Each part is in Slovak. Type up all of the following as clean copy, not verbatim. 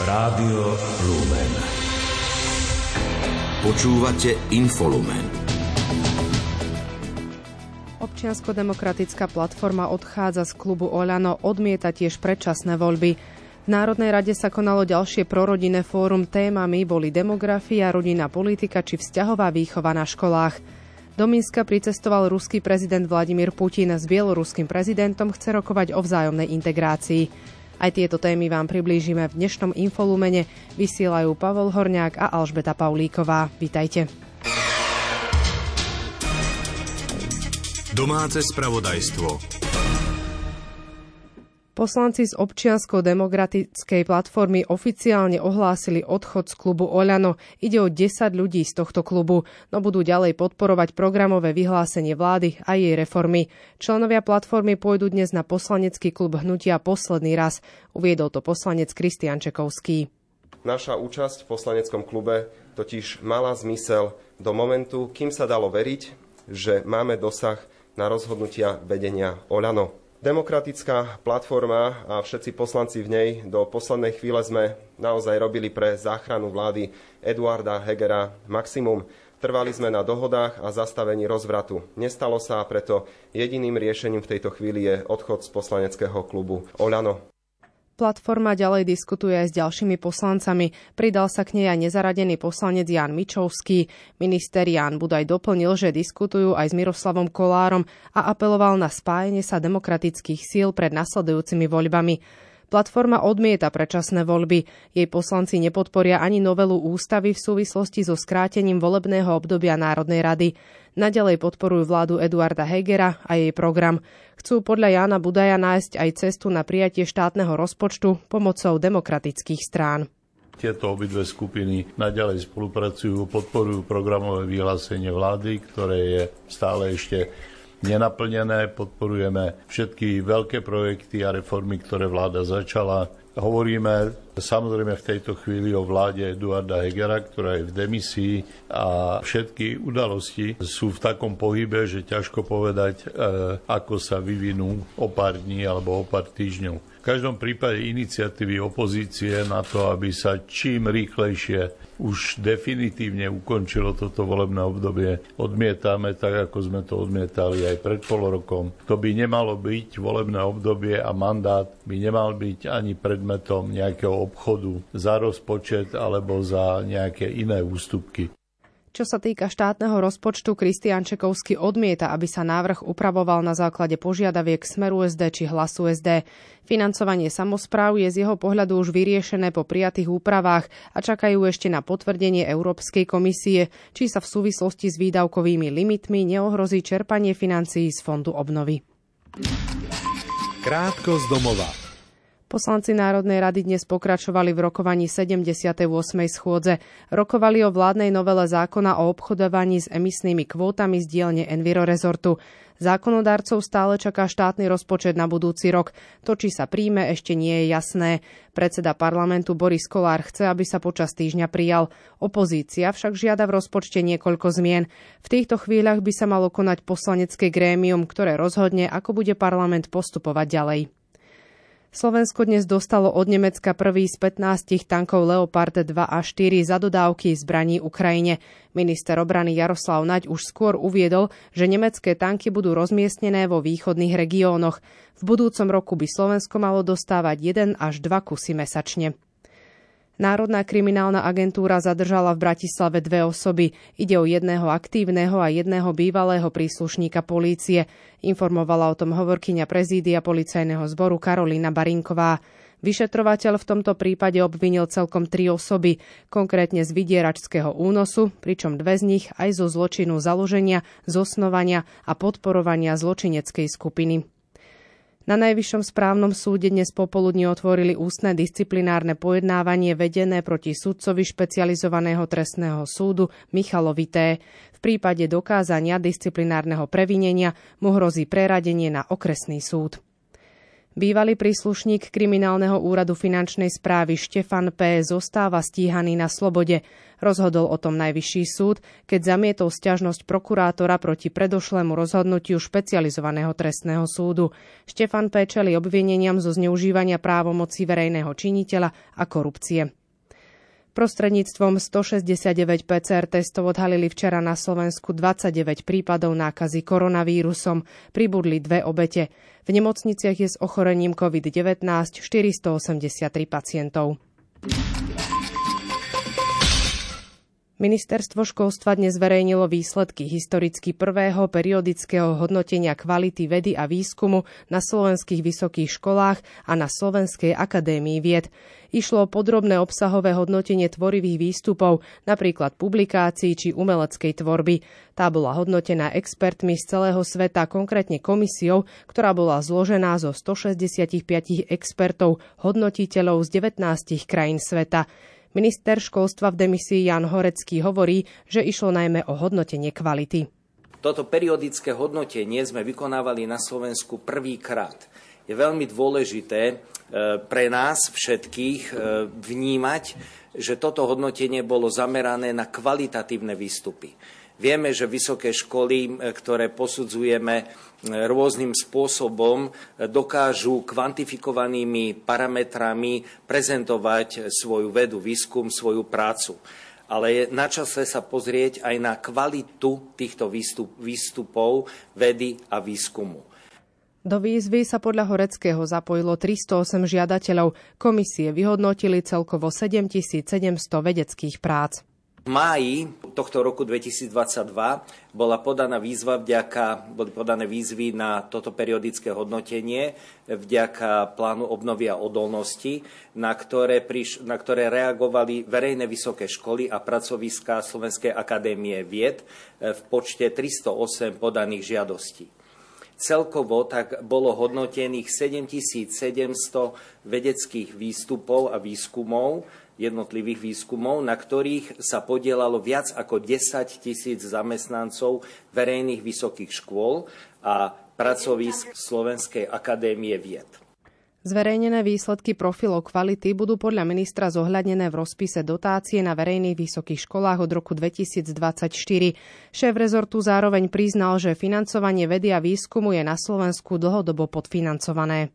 Rádio Lumen. Počúvate Infolumen. Občiansko-demokratická platforma odchádza z klubu Oľano, odmieta tiež predčasné voľby. V Národnej rade sa konalo ďalšie prorodinné fórum. Témami boli demografia, rodinná politika či vzťahová výchova na školách. Do Minska pricestoval ruský prezident Vladimír Putin. S bieloruským prezidentom chce rokovať o vzájomnej integrácii. Aj tieto témy vám priblížime v dnešnom Infolumene. Vysielajú Pavol Horniak a Alžbeta Paulíková. Vitajte. Domáce spravodajstvo. Poslanci z občiansko-demokratickej platformy oficiálne ohlásili odchod z klubu Oľano. Ide o 10 ľudí z tohto klubu, no budú ďalej podporovať programové vyhlásenie vlády a jej reformy. Členovia platformy pôjdu dnes na poslanecký klub hnutia posledný raz, uviedol to poslanec Kristian Čekovský. Naša účasť v poslaneckom klube totiž mala zmysel do momentu, kým sa dalo veriť, že máme dosah na rozhodnutia vedenia Oľano. Demokratická platforma a všetci poslanci v nej do poslednej chvíle sme naozaj robili pre záchranu vlády Eduarda Hegera maximum. Trvali sme na dohodách a zastavení rozvratu. Nestalo sa, a preto jediným riešením v tejto chvíli je odchod z poslaneckého klubu Oľano. Platforma ďalej diskutuje aj s ďalšími poslancami. Pridal sa k nej aj nezaradený poslanec Ján Mičovský. Minister Ján Budaj doplnil, že diskutujú aj s Miroslavom Kollárom a apeloval na spájenie sa demokratických síl pred nasledujúcimi voľbami. Platforma odmieta predčasné voľby. Jej poslanci nepodporia ani novelu ústavy v súvislosti so skrátením volebného obdobia Národnej rady. Naďalej podporujú vládu Eduarda Hegera a jej program. Chcú podľa Jána Budaja nájsť aj cestu na prijatie štátneho rozpočtu pomocou demokratických strán. Tieto obidve skupiny naďalej spolupracujú, podporujú programové vyhlásenie vlády, ktoré je stále ešte nenaplnené. Podporujeme všetky veľké projekty a reformy, ktoré vláda začala. Hovoríme samozrejme v tejto chvíli o vláde Eduarda Hegera, ktorá je v demisii, a všetky udalosti sú v takom pohybe, že ťažko povedať, ako sa vyvinú o pár dní alebo o pár týždňov. V každom prípade iniciatívy opozície na to, aby sa čím rýchlejšie už definitívne ukončilo toto volebné obdobie, odmietame, tak ako sme to odmietali aj pred polrokom. To by nemalo byť volebné obdobie a mandát by nemal byť ani predmetom nejakého obchodu za rozpočet alebo za nejaké iné ústupky. Čo sa týka štátneho rozpočtu, Kristián Čekovský odmieta, aby sa návrh upravoval na základe požiadaviek Smeru SD či Hlasu SD. Financovanie samospráv je z jeho pohľadu už vyriešené po prijatých úpravách a čakajú ešte na potvrdenie Európskej komisie, či sa v súvislosti s výdavkovými limitmi neohrozí čerpanie financií z Fondu obnovy. Krátko z domova. Poslanci Národnej rady dnes pokračovali v rokovaní 78. schôdze. Rokovali o vládnej novele zákona o obchodovaní s emisnými kvótami z dielne Enviroresortu. Zákonodarcov stále čaká štátny rozpočet na budúci rok. To, či sa príjme, ešte nie je jasné. Predseda parlamentu Boris Kolár chce, aby sa počas týždňa prijal. Opozícia však žiada v rozpočte niekoľko zmien. V týchto chvíľach by sa malo konať poslanecké grémium, ktoré rozhodne, ako bude parlament postupovať ďalej. Slovensko dnes dostalo od Nemecka prvý z 15 tankov Leopard 2 a 4 za dodávky zbraní Ukrajine. Minister obrany Jaroslav Naď už skôr uviedol, že nemecké tanky budú rozmiestnené vo východných regiónoch. V budúcom roku by Slovensko malo dostávať 1 až 2 kusy mesačne. Národná kriminálna agentúra zadržala v Bratislave dve osoby. Ide o jedného aktívneho a jedného bývalého príslušníka polície. Informovala o tom hovorkyňa prezídia policajného zboru Karolina Barinková. Vyšetrovateľ v tomto prípade obvinil celkom 3 osoby, konkrétne z vydieračského únosu, pričom dve z nich aj zo zločinu založenia, zosnovania a podporovania zločineckej skupiny. Na Najvyššom správnom súde dnes popoludní otvorili ústne disciplinárne pojednávanie vedené proti sudcovi špecializovaného trestného súdu Michalovi Vité. V prípade dokázania disciplinárneho previnenia mu hrozí preradenie na okresný súd. Bývalý príslušník kriminálneho úradu finančnej správy Štefan P. zostáva stíhaný na slobode. Rozhodol o tom najvyšší súd, keď zamietol sťažnosť prokurátora proti predošlému rozhodnutiu špecializovaného trestného súdu. Štefan P. čelí obvineniam zo zneužívania právomoci verejného činiteľa a korupcie. Prostredníctvom 169 PCR testov odhalili včera na Slovensku 29 prípadov nákazy koronavírusom. Pribudli 2 obete. V nemocniciach je s ochorením COVID-19 483 pacientov. Ministerstvo školstva dnes zverejnilo výsledky historicky prvého periodického hodnotenia kvality vedy a výskumu na slovenských vysokých školách a na Slovenskej akadémii vied. Išlo o podrobné obsahové hodnotenie tvorivých výstupov, napríklad publikácií či umeleckej tvorby. Tá bola hodnotená expertmi z celého sveta, konkrétne komisiou, ktorá bola zložená zo 165 expertov, hodnotiteľov z 19 krajín sveta. Minister školstva v demisii Jan Horecký hovorí, že išlo najmä o hodnotenie kvality. Toto periodické hodnotenie sme vykonávali na Slovensku prvýkrát. Je veľmi dôležité pre nás všetkých vnímať, že toto hodnotenie bolo zamerané na kvalitatívne výstupy. Vieme, že vysoké školy, ktoré posudzujeme rôznym spôsobom, dokážu kvantifikovanými parametrami prezentovať svoju vedu, výskum, svoju prácu. Ale je na čase sa pozrieť aj na kvalitu týchto výstupov vedy a výskumu. Do výzvy sa podľa Horeckého zapojilo 308 žiadateľov. Komisie vyhodnotili celkovo 7700 vedeckých prác. V máji tohto roku 2022 boli podané výzvy na toto periodické hodnotenie vďaka plánu obnovy a odolnosti, na ktoré reagovali verejné vysoké školy a pracoviská Slovenskej akadémie vied v počte 308 podaných žiadostí. Celkovo tak bolo hodnotených 7700 vedeckých výstupov a výskumov, jednotlivých výskumov, na ktorých sa podielalo viac ako 10 000 zamestnancov verejných vysokých škôl a pracovísk Slovenskej akadémie vied. Zverejnené výsledky profilov kvality budú podľa ministra zohľadnené v rozpise dotácie na verejných vysokých školách od roku 2024. Šéf rezortu zároveň priznal, že financovanie vedy a výskumu je na Slovensku dlhodobo podfinancované.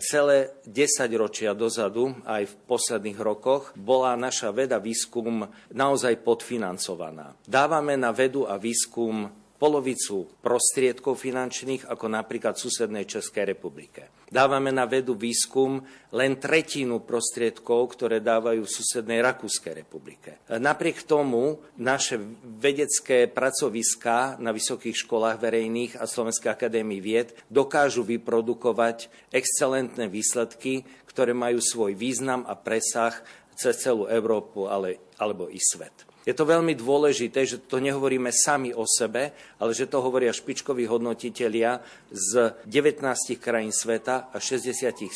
Celé 10 ročia dozadu, aj v posledných rokoch, bola naša veda výskum naozaj podfinancovaná. Dávame na vedu a výskum polovicu prostriedkov finančných, ako napríklad susednej Českej republike. Dávame na vedu výskum len tretinu prostriedkov, ktoré dávajú v susednej Rakúskej republike. Napriek tomu naše vedecké pracoviská na vysokých školách verejných a Slovenskej akadémii vied dokážu vyprodukovať excelentné výsledky, ktoré majú svoj význam a presah cez celú Európu alebo i svet. Je to veľmi dôležité, že to nehovoríme sami o sebe, ale že to hovoria špičkoví hodnotitelia z 19 krajín sveta a 66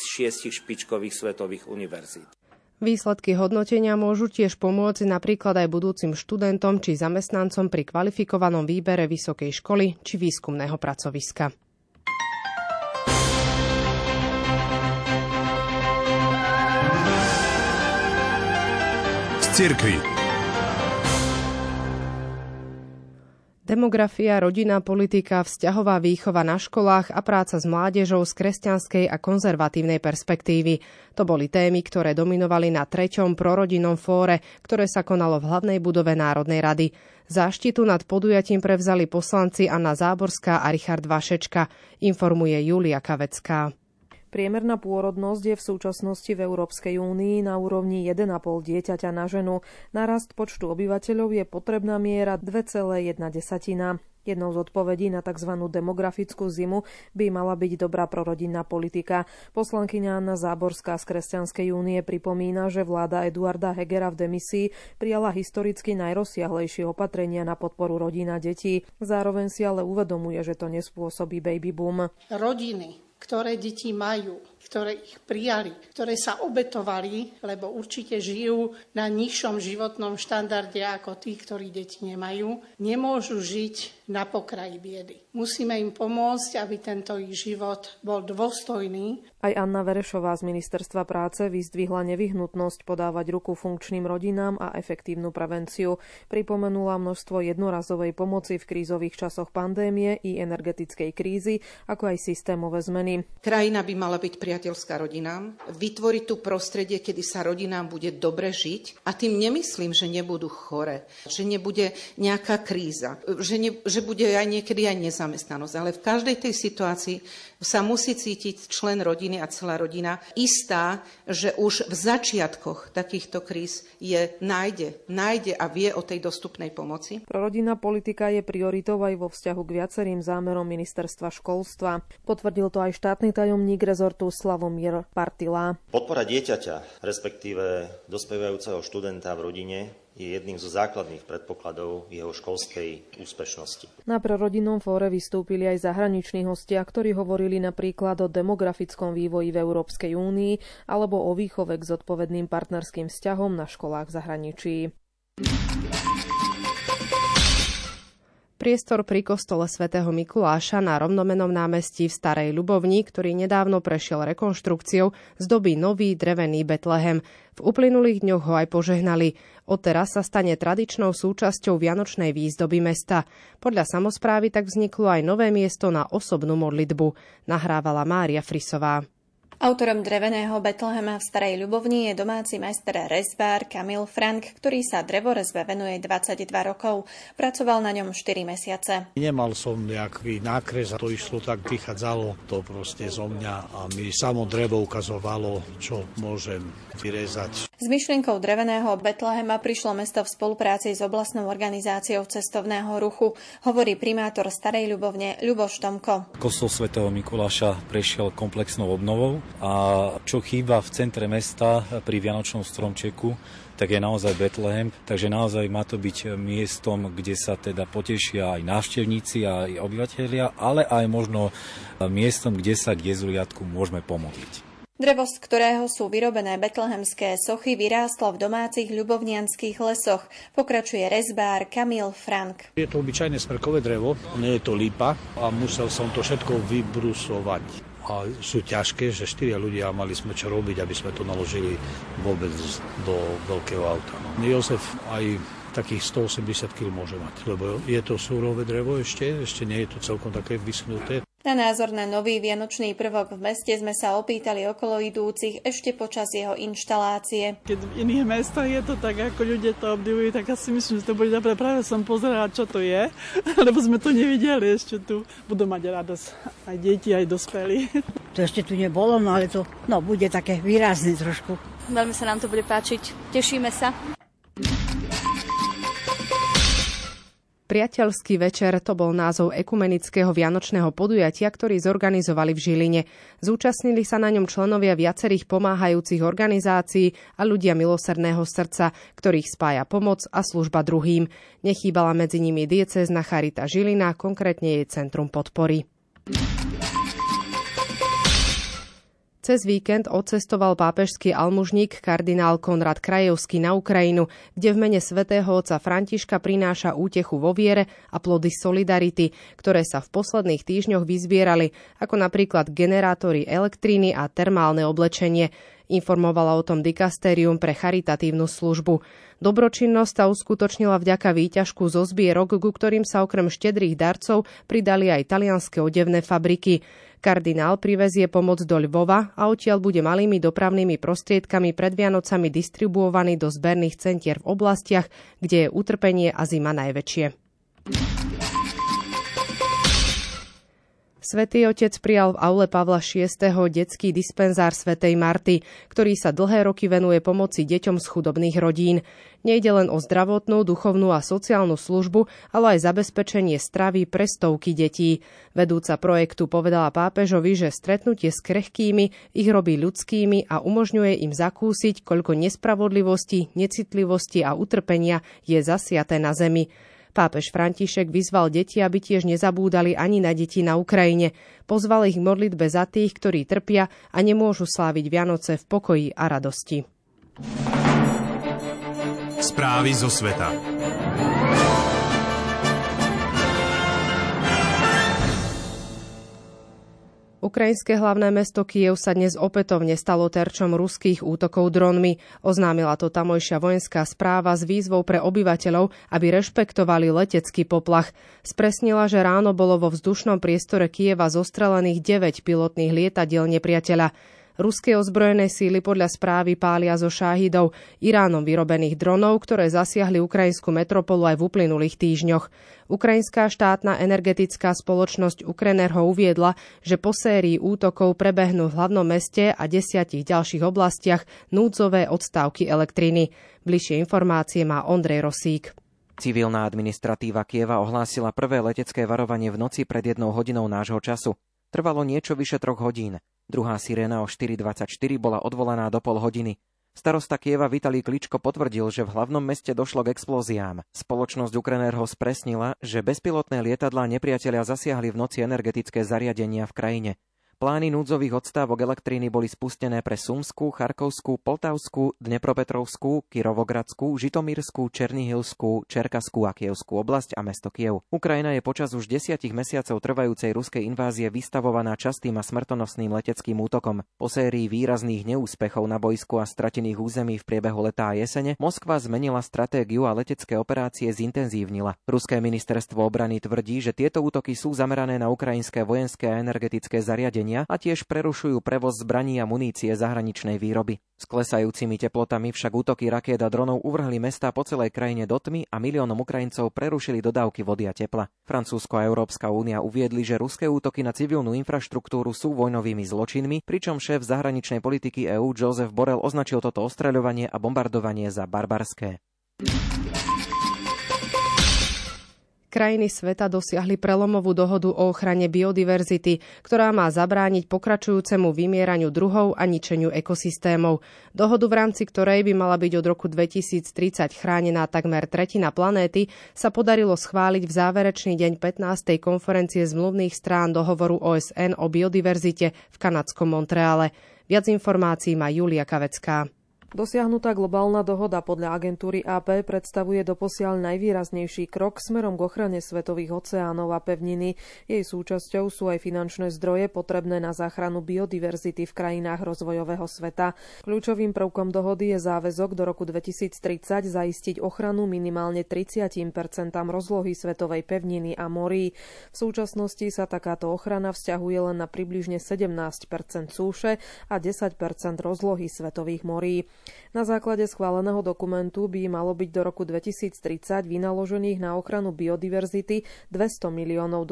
špičkových svetových univerzít. Výsledky hodnotenia môžu tiež pomôcť napríklad aj budúcim študentom či zamestnancom pri kvalifikovanom výbere vysokej školy či výskumného pracoviska. Z cirkvi. Demografia, rodina, politika, vzťahová výchova na školách a práca s mládežou z kresťanskej a konzervatívnej perspektívy. To boli témy, ktoré dominovali na 3. prorodinnom fóre, ktoré sa konalo v hlavnej budove Národnej rady. Záštitu nad podujatím prevzali poslanci Anna Záborská a Richard Vašečka, informuje Julia Kavecká. Priemerná pôrodnosť je v súčasnosti v Európskej únii na úrovni 1,5 dieťaťa na ženu. Na rast počtu obyvateľov je potrebná miera 2,1. Jednou z odpovedí na tzv. Demografickú zimu by mala byť dobrá prorodinná politika. Poslankyňa Anna Záborská z Kresťanskej únie pripomína, že vláda Eduarda Hegera v demisii prijala historicky najrozsiahlejšie opatrenia na podporu rodín a detí. Zároveň si ale uvedomuje, že to nespôsobí baby boom. Rodiny, ktoré deti majú, ktoré ich prijali, ktoré sa obetovali, lebo určite žijú na nižšom životnom štandarde ako tí, ktorí deti nemajú, nemôžu žiť na pokraji biedy. Musíme im pomôcť, aby tento ich život bol dôstojný. Aj Anna Verešová z Ministerstva práce vyzdvihla nevyhnutnosť podávať ruku funkčným rodinám a efektívnu prevenciu. Pripomenula množstvo jednorazovej pomoci v krízových časoch pandémie i energetickej krízy, ako aj systémové zmeny. Krajina by mala byť priateľská rodinám, vytvoriť tu prostredie, kedy sa rodinám bude dobre žiť, a tým nemyslím, že nebudú chore, že nebude nejaká kríza, že bude aj niekedy aj nezamestnanosť, ale v každej tej situácii sa musí cítiť člen rodiny a celá rodina istá, že už v začiatkoch takýchto kríz je nájde a vie o tej dostupnej pomoci. Prorodinná politika je prioritou aj vo vzťahu k viacerým zámerom Ministerstva školstva. Potvrdil to aj štátny tajomník rezortu Slavomír Partilá. Podpora dieťaťa, respektíve dospievajúceho študenta v rodine, je jedným zo základných predpokladov jeho školskej úspešnosti. Na prorodinnom fóre vystúpili aj zahraniční hostia, ktorí hovorili napríklad o demografickom vývoji v Európskej únii alebo o výchove k zodpovedným partnerským vzťahom na školách v zahraničí. Priestor pri kostole svätého Mikuláša na rovnomennom námestí v Starej Ľubovni, ktorý nedávno prešiel rekonštrukciou, zdobí nový drevený Betlehem. V uplynulých dňoch ho aj požehnali. Odteraz sa stane tradičnou súčasťou vianočnej výzdoby mesta. Podľa samosprávy tak vzniklo aj nové miesto na osobnú modlitbu. Nahrávala Mária Frisová. Autorom dreveného Betlehema v Starej Ľubovni je domáci majster rezbár Kamil Frank, ktorý sa drevorezbe venuje 22 rokov. Pracoval na ňom 4 mesiace. Nemal som nejaký nákres, to išlo tak, vychádzalo to proste zo mňa a mi samo drevo ukazovalo, čo môžem vyrezať. S myšlienkou dreveného Betlehema prišlo mesto v spolupráci s oblastnou organizáciou cestovného ruchu, hovorí primátor Starej Ľubovne Ľuboš Tomko. Kostol svätého Mikuláša prešiel komplexnou obnovou. A čo chýba v centre mesta pri vianočnom stromčeku, tak je naozaj Betlehem. Takže naozaj má to byť miestom, kde sa teda potešia aj návštevníci, aj obyvateľia, ale aj možno miestom, kde sa k Jezuliatku môžeme pomodliť. Drevo, z ktorého sú vyrobené betlehemské sochy, vyrástlo v domácich ľubovnianských lesoch, pokračuje rezbár Kamil Frank. Je to obyčajné smrkové drevo, nie je to lípa a musel som to všetko vybrusovať. A sú ťažké, že 4 ľudia mali sme čo robiť, aby sme to naložili vôbec do veľkého auta. Josef aj takých 180 kg môže mať, lebo je to súrové drevo ešte nie je to celkom také vyschnuté. Na názor na nový vianočný prvok v meste sme sa opýtali okolo idúcich ešte počas jeho inštalácie. Keď v iných mestách je to tak, ako ľudia to obdivujú, tak asi myslím, že to bude dobre. Práve som pozerala, čo to je, lebo sme to nevideli ešte tu. Budú mať radosť aj deti, aj dospelí. To ešte tu nebolo, no ale to bude také výrazné trošku. Veľmi sa nám to bude páčiť. Tešíme sa. Priateľský večer, to bol názov ekumenického vianočného podujatia, ktorý zorganizovali v Žiline. Zúčastnili sa na ňom členovia viacerých pomáhajúcich organizácií a ľudia milosrdného srdca, ktorých spája pomoc a služba druhým. Nechýbala medzi nimi diecézna charita Žilina, konkrétne jej centrum podpory. Cez víkend odcestoval pápežský almužník kardinál Konrad Krajewski na Ukrajinu, kde v mene svätého otca Františka prináša útechu vo viere a plody solidarity, ktoré sa v posledných týždňoch vyzbierali, ako napríklad generátory elektriny a termálne oblečenie. Informovala o tom dikastérium pre charitatívnu službu. Dobročinnosť sa uskutočnila vďaka výťažku zo zbierok, ku ktorým sa okrem štedrých darcov pridali aj talianske odevné fabriky. Kardinál privezie pomoc do Lvova a odtiaľ bude malými dopravnými prostriedkami pred Vianocami distribuovaný do zberných centier v oblastiach, kde je utrpenie a zima najväčšie. Svätý otec prijal v aule Pavla VI. Detský dispenzár svätej Marty, ktorý sa dlhé roky venuje pomoci deťom z chudobných rodín. Nejde len o zdravotnú, duchovnú a sociálnu službu, ale aj zabezpečenie stravy pre stovky detí. Vedúca projektu povedala pápežovi, že stretnutie s krehkými ich robí ľudskými a umožňuje im zakúsiť, koľko nespravodlivosti, necitlivosti a utrpenia je zasiaté na zemi. Pápež František vyzval deti, aby tiež nezabúdali ani na deti na Ukrajine. Pozval ich k modlitbe za tých, ktorí trpia a nemôžu sláviť Vianoce v pokoji a radosti. Správy zo sveta. Ukrajinské hlavné mesto Kyjev sa dnes opätovne stalo terčom ruských útokov dronmi. Oznámila to tamojšia vojenská správa s výzvou pre obyvateľov, aby rešpektovali letecký poplach. Spresnila, že ráno bolo vo vzdušnom priestore Kyjeva zostrelených 9 pilotných lietadiel nepriateľa. Ruské ozbrojené síly podľa správy pália zo šáhidov, Iránom vyrobených dronov, ktoré zasiahli ukrajinskú metropolu aj v uplynulých týždňoch. Ukrajinská štátna energetická spoločnosť Ukrenergo uviedla, že po sérii útokov prebehnú v hlavnom meste a 10 ďalších oblastiach núdzové odstávky elektriny. Bližšie informácie má Ondrej Rosik. Civilná administratíva Kyjeva ohlásila prvé letecké varovanie v noci pred 1 hodinou nášho času. Trvalo niečo vyše 3 hodín. Druhá siréna o 4:24 bola odvolaná do pol hodiny. Starosta Kyjeva Vitalij Kličko potvrdil, že v hlavnom meste došlo k explóziám. Spoločnosť Ukrenergo spresnila, že bezpilotné lietadlá nepriateľa zasiahli v noci energetické zariadenia v krajine. Plány núdzových odstávok elektriny boli spustené pre Sumskú, Charkovskú, Poltavskú, Dnepropetrovskú, Kirovogradskú, Žitomírskú, Černihilskú, Čerkaskú a Kyjevskú oblasť a mesto Kyjev. Ukrajina je počas už 10 mesiacov trvajúcej ruskej invázie vystavovaná častým a smrtonosným leteckým útokom. Po sérii výrazných neúspechov na bojsku a stratených území v priebehu leta a jesene Moskva zmenila stratégiu a letecké operácie zintenzívnila. Ruské ministerstvo obrany tvrdí, že tieto útoky sú zamerané na ukrajinské vojenské a energetické zariadenia a tiež prerušujú prevoz zbraní a munície zahraničnej výroby. S klesajúcimi teplotami však útoky rakiet a dronov uvrhli mestá po celej krajine do tmy a miliónom Ukrajincov prerušili dodávky vody a tepla. Francúzsko a Európska únia uviedli, že ruské útoky na civilnú infraštruktúru sú vojnovými zločinmi, pričom šéf zahraničnej politiky EÚ Joseph Borrell označil toto ostreľovanie a bombardovanie za barbarské. Krajiny sveta dosiahli prelomovú dohodu o ochrane biodiverzity, ktorá má zabrániť pokračujúcemu vymieraniu druhov a ničeniu ekosystémov. Dohodu, v rámci ktorej by mala byť od roku 2030 chránená takmer tretina planéty, sa podarilo schváliť v záverečný deň 15. konferencie zmluvných strán dohovoru OSN o biodiverzite v kanadskom Montreale. Viac informácií má Julia Kavecká. Dosiahnutá globálna dohoda podľa agentúry AP predstavuje doposiaľ najvýraznejší krok smerom k ochrane svetových oceánov a pevniny. Jej súčasťou sú aj finančné zdroje potrebné na záchranu biodiverzity v krajinách rozvojového sveta. Kľúčovým prvkom dohody je záväzok do roku 2030 zaistiť ochranu minimálne 30% rozlohy svetovej pevniny a morí. V súčasnosti sa takáto ochrana vzťahuje len na približne 17% súše a 10% rozlohy svetových morí. Na základe schváleného dokumentu by malo byť do roku 2030 vynaložených na ochranu biodiverzity $200 miliónov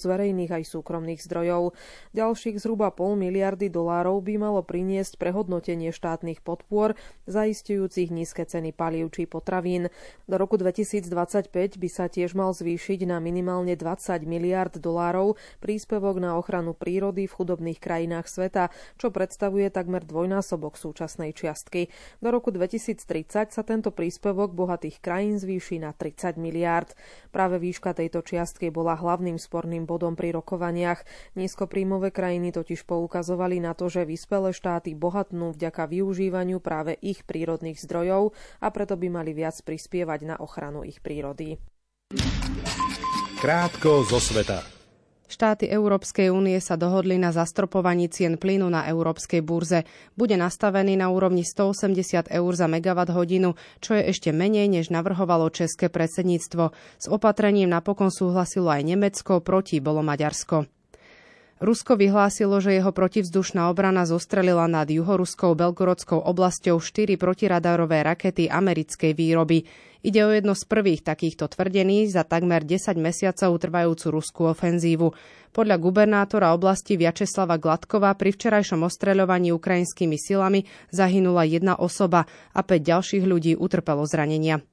z verejných aj súkromných zdrojov. Ďalších zhruba $0,5 miliardy by malo priniesť prehodnotenie štátnych podpor, zaisťujúcich nízke ceny palív či potravín. Do roku 2025 by sa tiež mal zvýšiť na minimálne $20 miliárd príspevok na ochranu prírody v chudobných krajinách sveta, čo predstavuje takmer dvojnásobok súčasnej čiastky. Do roku 2030 sa tento príspevok bohatých krajín zvýši na $30 miliárd. Práve výška tejto čiastky bola hlavným sporným bodom pri rokovaniach. Nízkopríjmové krajiny totiž poukazovali na to, že vyspelé štáty bohatnú vďaka využívaniu práve ich prírodných zdrojov a preto by mali viac prispievať na ochranu ich prírody. Krátko zo sveta. Štáty Európskej únie sa dohodli na zastropovaní cien plynu na európskej burze. Bude nastavený na úrovni 180 € za megawatt hodinu, čo je ešte menej, než navrhovalo české predsedníctvo. S opatrením napokon súhlasilo aj Nemecko, proti bolo Maďarsko. Rusko vyhlásilo, že jeho protivzdušná obrana zostrelila nad juhoruskou Belgorodskou oblasťou 4 protiradarové rakety americkej výroby. Ide o jedno z prvých takýchto tvrdení za takmer 10 mesiacov trvajúcu ruskú ofenzívu. Podľa gubernátora oblasti Viačeslava Gladkova pri včerajšom ostreľovaní ukrajinskými silami zahynula 1 osoba a 5 ďalších ľudí utrpelo zranenia.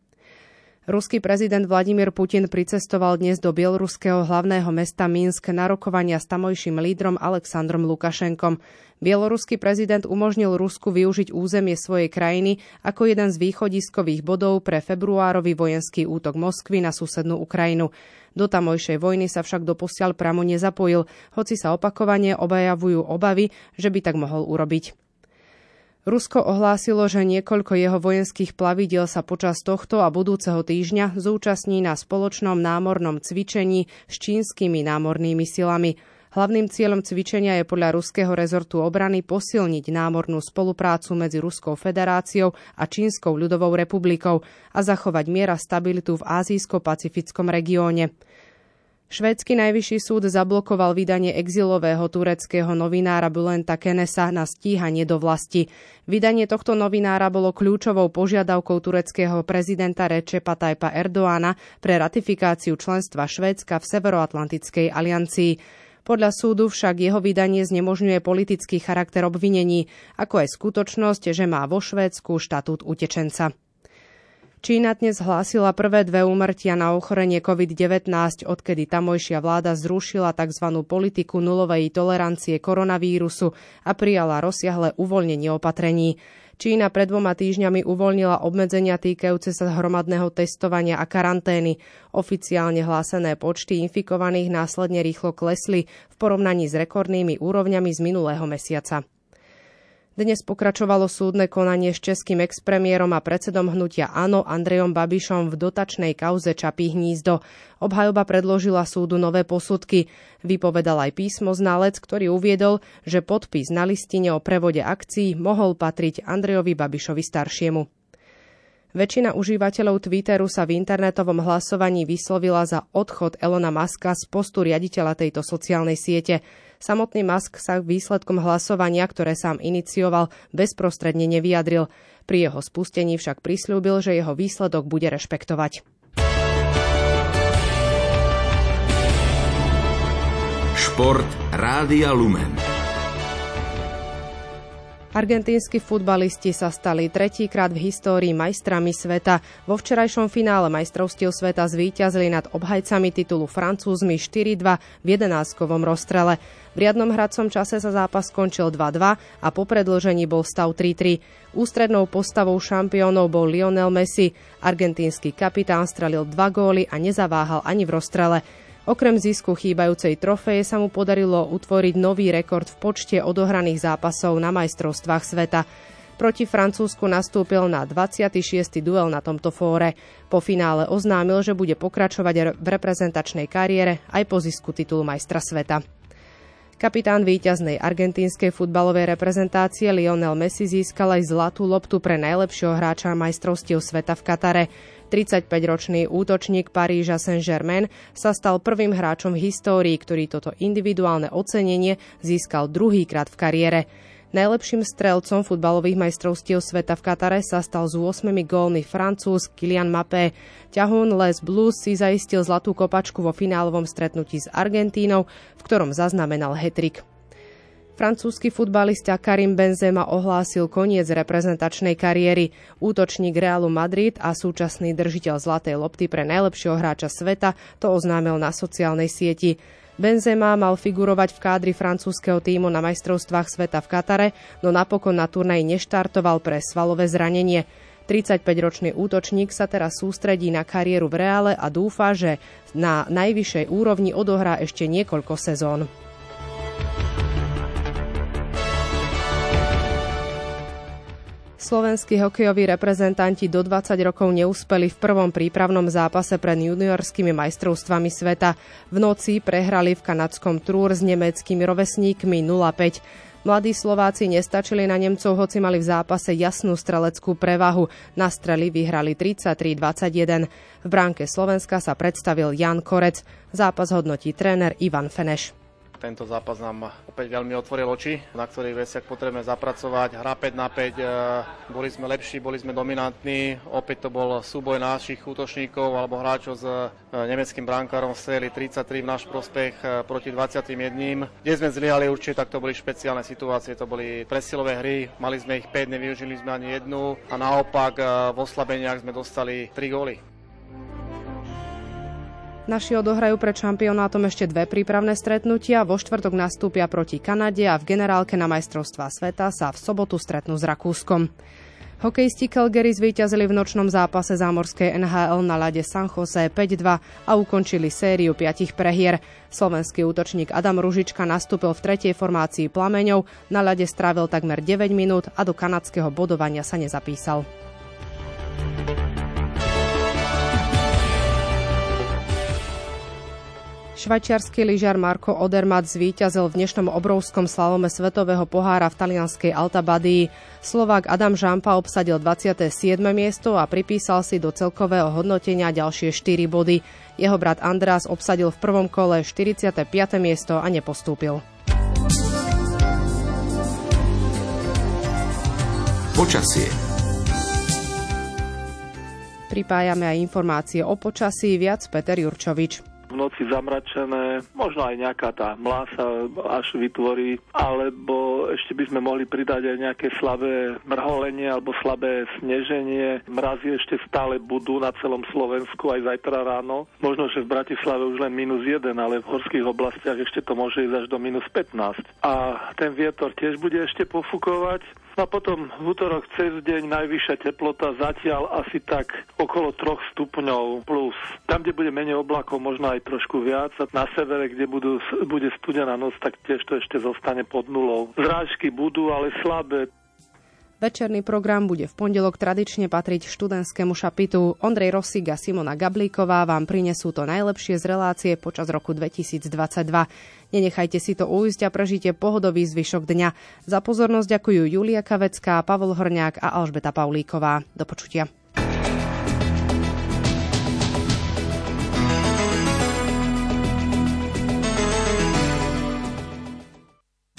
Ruský prezident Vladimír Putin pricestoval dnes do bieloruského hlavného mesta Minsk na rokovania s tamojším lídrom Aleksandrom Lukašenkom. Bieloruský prezident umožnil Rusku využiť územie svojej krajiny ako jeden z východiskových bodov pre februárový vojenský útok Moskvy na susednú Ukrajinu. Do tamojšej vojny sa však doposiaľ priamo nezapojil, hoci sa opakovane objavujú obavy, že by tak mohol urobiť. Rusko ohlásilo, že niekoľko jeho vojenských plavidiel sa počas tohto a budúceho týždňa zúčastní na spoločnom námornom cvičení s čínskymi námornými silami. Hlavným cieľom cvičenia je podľa ruského rezortu obrany posilniť námornú spoluprácu medzi Ruskou federáciou a Čínskou ľudovou republikou a zachovať mier a stabilitu v ázijsko-pacifickom regióne. Švédsky najvyšší súd zablokoval vydanie exilového tureckého novinára Bülenta Kenesa na stíhanie do vlasti. Vydanie tohto novinára bolo kľúčovou požiadavkou tureckého prezidenta Recepa Tayyipa Erdoğana pre ratifikáciu členstva Švédska v Severoatlantickej aliancii. Podľa súdu však jeho vydanie znemožňuje politický charakter obvinení, ako aj skutočnosť, že má vo Švédsku štatút utečenca. Čína dnes hlásila prvé 2 úmrtia na ochorenie COVID-19, odkedy tamojšia vláda zrušila tzv. Politiku nulovej tolerancie koronavírusu a prijala rozsiahle uvoľnenie opatrení. Čína pred 2 týždňami uvoľnila obmedzenia týkajúce sa hromadného testovania a karantény. Oficiálne hlásené počty infikovaných následne rýchlo klesli v porovnaní s rekordnými úrovňami z minulého mesiaca. Dnes pokračovalo súdne konanie s českým expremiérom a predsedom hnutia Áno Andrejom Babišom v dotačnej kauze Čapí hnízdo. Obhajoba predložila súdu nové posudky. Vypovedal aj písmoznalec, ktorý uviedol, že podpis na listine o prevode akcií mohol patriť Andrejovi Babišovi staršiemu. Väčšina užívateľov Twitteru sa v internetovom hlasovaní vyslovila za odchod Elona Muska z postu riaditeľa tejto sociálnej siete. Samotný Musk sa výsledkom hlasovania, ktoré sám inicioval, bezprostredne nevyjadril. Pri jeho spustení však prisľúbil, že jeho výsledok bude rešpektovať. Šport Rádia Lumen. Argentínsky futbalisti sa stali tretíkrát v histórii majstrami sveta. Vo včerajšom finále majstrovstiev sveta zvíťazili nad obhajcami titulu Francúzmi 4-2 v 11-kovom rozstrele. V riadnom hradcom čase sa zápas skončil 2-2 a po predĺžení bol stav 3-3. Ústrednou postavou šampiónov bol Lionel Messi. Argentínsky kapitán strelil 2 góly a nezaváhal ani v rozstrele. Okrem zisku chýbajúcej trofeje sa mu podarilo utvoriť nový rekord v počte odohraných zápasov na majstrovstvách sveta. Proti Francúzsku nastúpil na 26. duel na tomto fóre. Po finále oznámil, že bude pokračovať v reprezentačnej kariére aj po zisku titulu majstra sveta. Kapitán víťaznej argentínskej futbalovej reprezentácie Lionel Messi získal aj zlatú loptu pre najlepšieho hráča majstrovstiev sveta v Katare. 35-ročný útočník Paríža Saint-Germain sa stal prvým hráčom v histórii, ktorý toto individuálne ocenenie získal druhýkrát v kariére. Najlepším strelcom futbalových majstrovstiev sveta v Katare sa stal s 8 gólmi Francúz Kylian Mbappé. Ťahún Les Blues si zaistil zlatú kopačku vo finálovom stretnutí s Argentínou, v ktorom zaznamenal hat-trick. Francúzsky futbalista Karim Benzema ohlásil koniec reprezentačnej kariéry. Útočník Realu Madrid a súčasný držiteľ zlatej lopty pre najlepšieho hráča sveta to oznámil na sociálnej sieti. Benzema mal figurovať v kádri francúzskeho tímu na majstrovstvách sveta v Katare, no napokon na turnaji neštartoval pre svalové zranenie. 35-ročný útočník sa teraz sústredí na kariéru v Reále a dúfa, že na najvyššej úrovni odohrá ešte niekoľko sezón. Slovenskí hokejoví reprezentanti do 20 rokov neúspeli v prvom prípravnom zápase pred juniorskými majstrovstvami sveta. V noci prehrali v kanadskom Trúr s nemeckými rovesníkmi 0-5. Mladí Slováci nestačili na Nemcov, hoci mali v zápase jasnú streleckú prevahu. Na strely vyhrali 33-21. V bránke Slovenska sa predstavil Jan Korec. Zápas hodnotí tréner Ivan Feneš. Tento zápas nám opäť veľmi otvoril oči, na ktorých veciach potrebujeme zapracovať. Hra 5-5, boli sme lepší, boli sme dominantní. Opäť to bol súboj našich útočníkov alebo hráčov s nemeckým brankárom v sérii 33 v náš prospech proti 21. Kde sme zlyhali určite, tak to boli špeciálne situácie, to boli presilové hry. Mali sme ich 5, nevyužili sme ani jednu a naopak v oslabeniach sme dostali 3 góly. Naši odohrajú pred šampionátom ešte dve prípravné stretnutia, vo štvrtok nastúpia proti Kanade a v generálke na majstrovstvá sveta sa v sobotu stretnú s Rakúskom. Hokejisti Calgary zvíťazili v nočnom zápase zámorskej NHL na ľade San Jose 5-2 a ukončili sériu 5 prehier. Slovenský útočník Adam Ružička nastúpil v tretej formácii Plameňov, na ľade strávil takmer 9 minút a do kanadského bodovania sa nezapísal. Švajčiarsky lyžiar Marco Odermatt zvíťazil v dnešnom obrovskom slalome svetového pohára v talianskej Altabadii. Slovák Adam Žampa obsadil 27. miesto a pripísal si do celkového hodnotenia ďalšie 4 body. Jeho brat András obsadil v prvom kole 45. miesto a nepostúpil. Počasie. Pripájame aj informácie o počasí, viac Peter Jurčovič. V noci zamračené, možno aj nejaká tá mlá sa až vytvorí, alebo ešte by sme mohli pridať aj nejaké slabé mrholenie alebo slabé sneženie. Mrazy ešte stále budú na celom Slovensku aj zajtra ráno. Možno, že v Bratislave už len -1, ale v horských oblastiach ešte to môže ísť až do -15. A ten vietor tiež bude ešte pofúkovať. A potom v útorok cez deň najvyššia teplota zatiaľ asi tak okolo 3 stupňov plus. Tam, kde bude menej oblakov, možno aj trošku viac. A na severe, kde bude studená noc, tak tiež to ešte zostane pod nulou. Zrážky budú, ale slabé. Večerný program bude v pondelok tradične patriť študentskému šapitu. Ondrej Rosik a Simona Gablíková vám prinesú to najlepšie z relácie počas roku 2022. Nenechajte si to ujsť a prežite pohodový zvyšok dňa. Za pozornosť ďakujú Julia Kavecká, Pavol Horniak a Alžbeta Paulíková. Do počutia.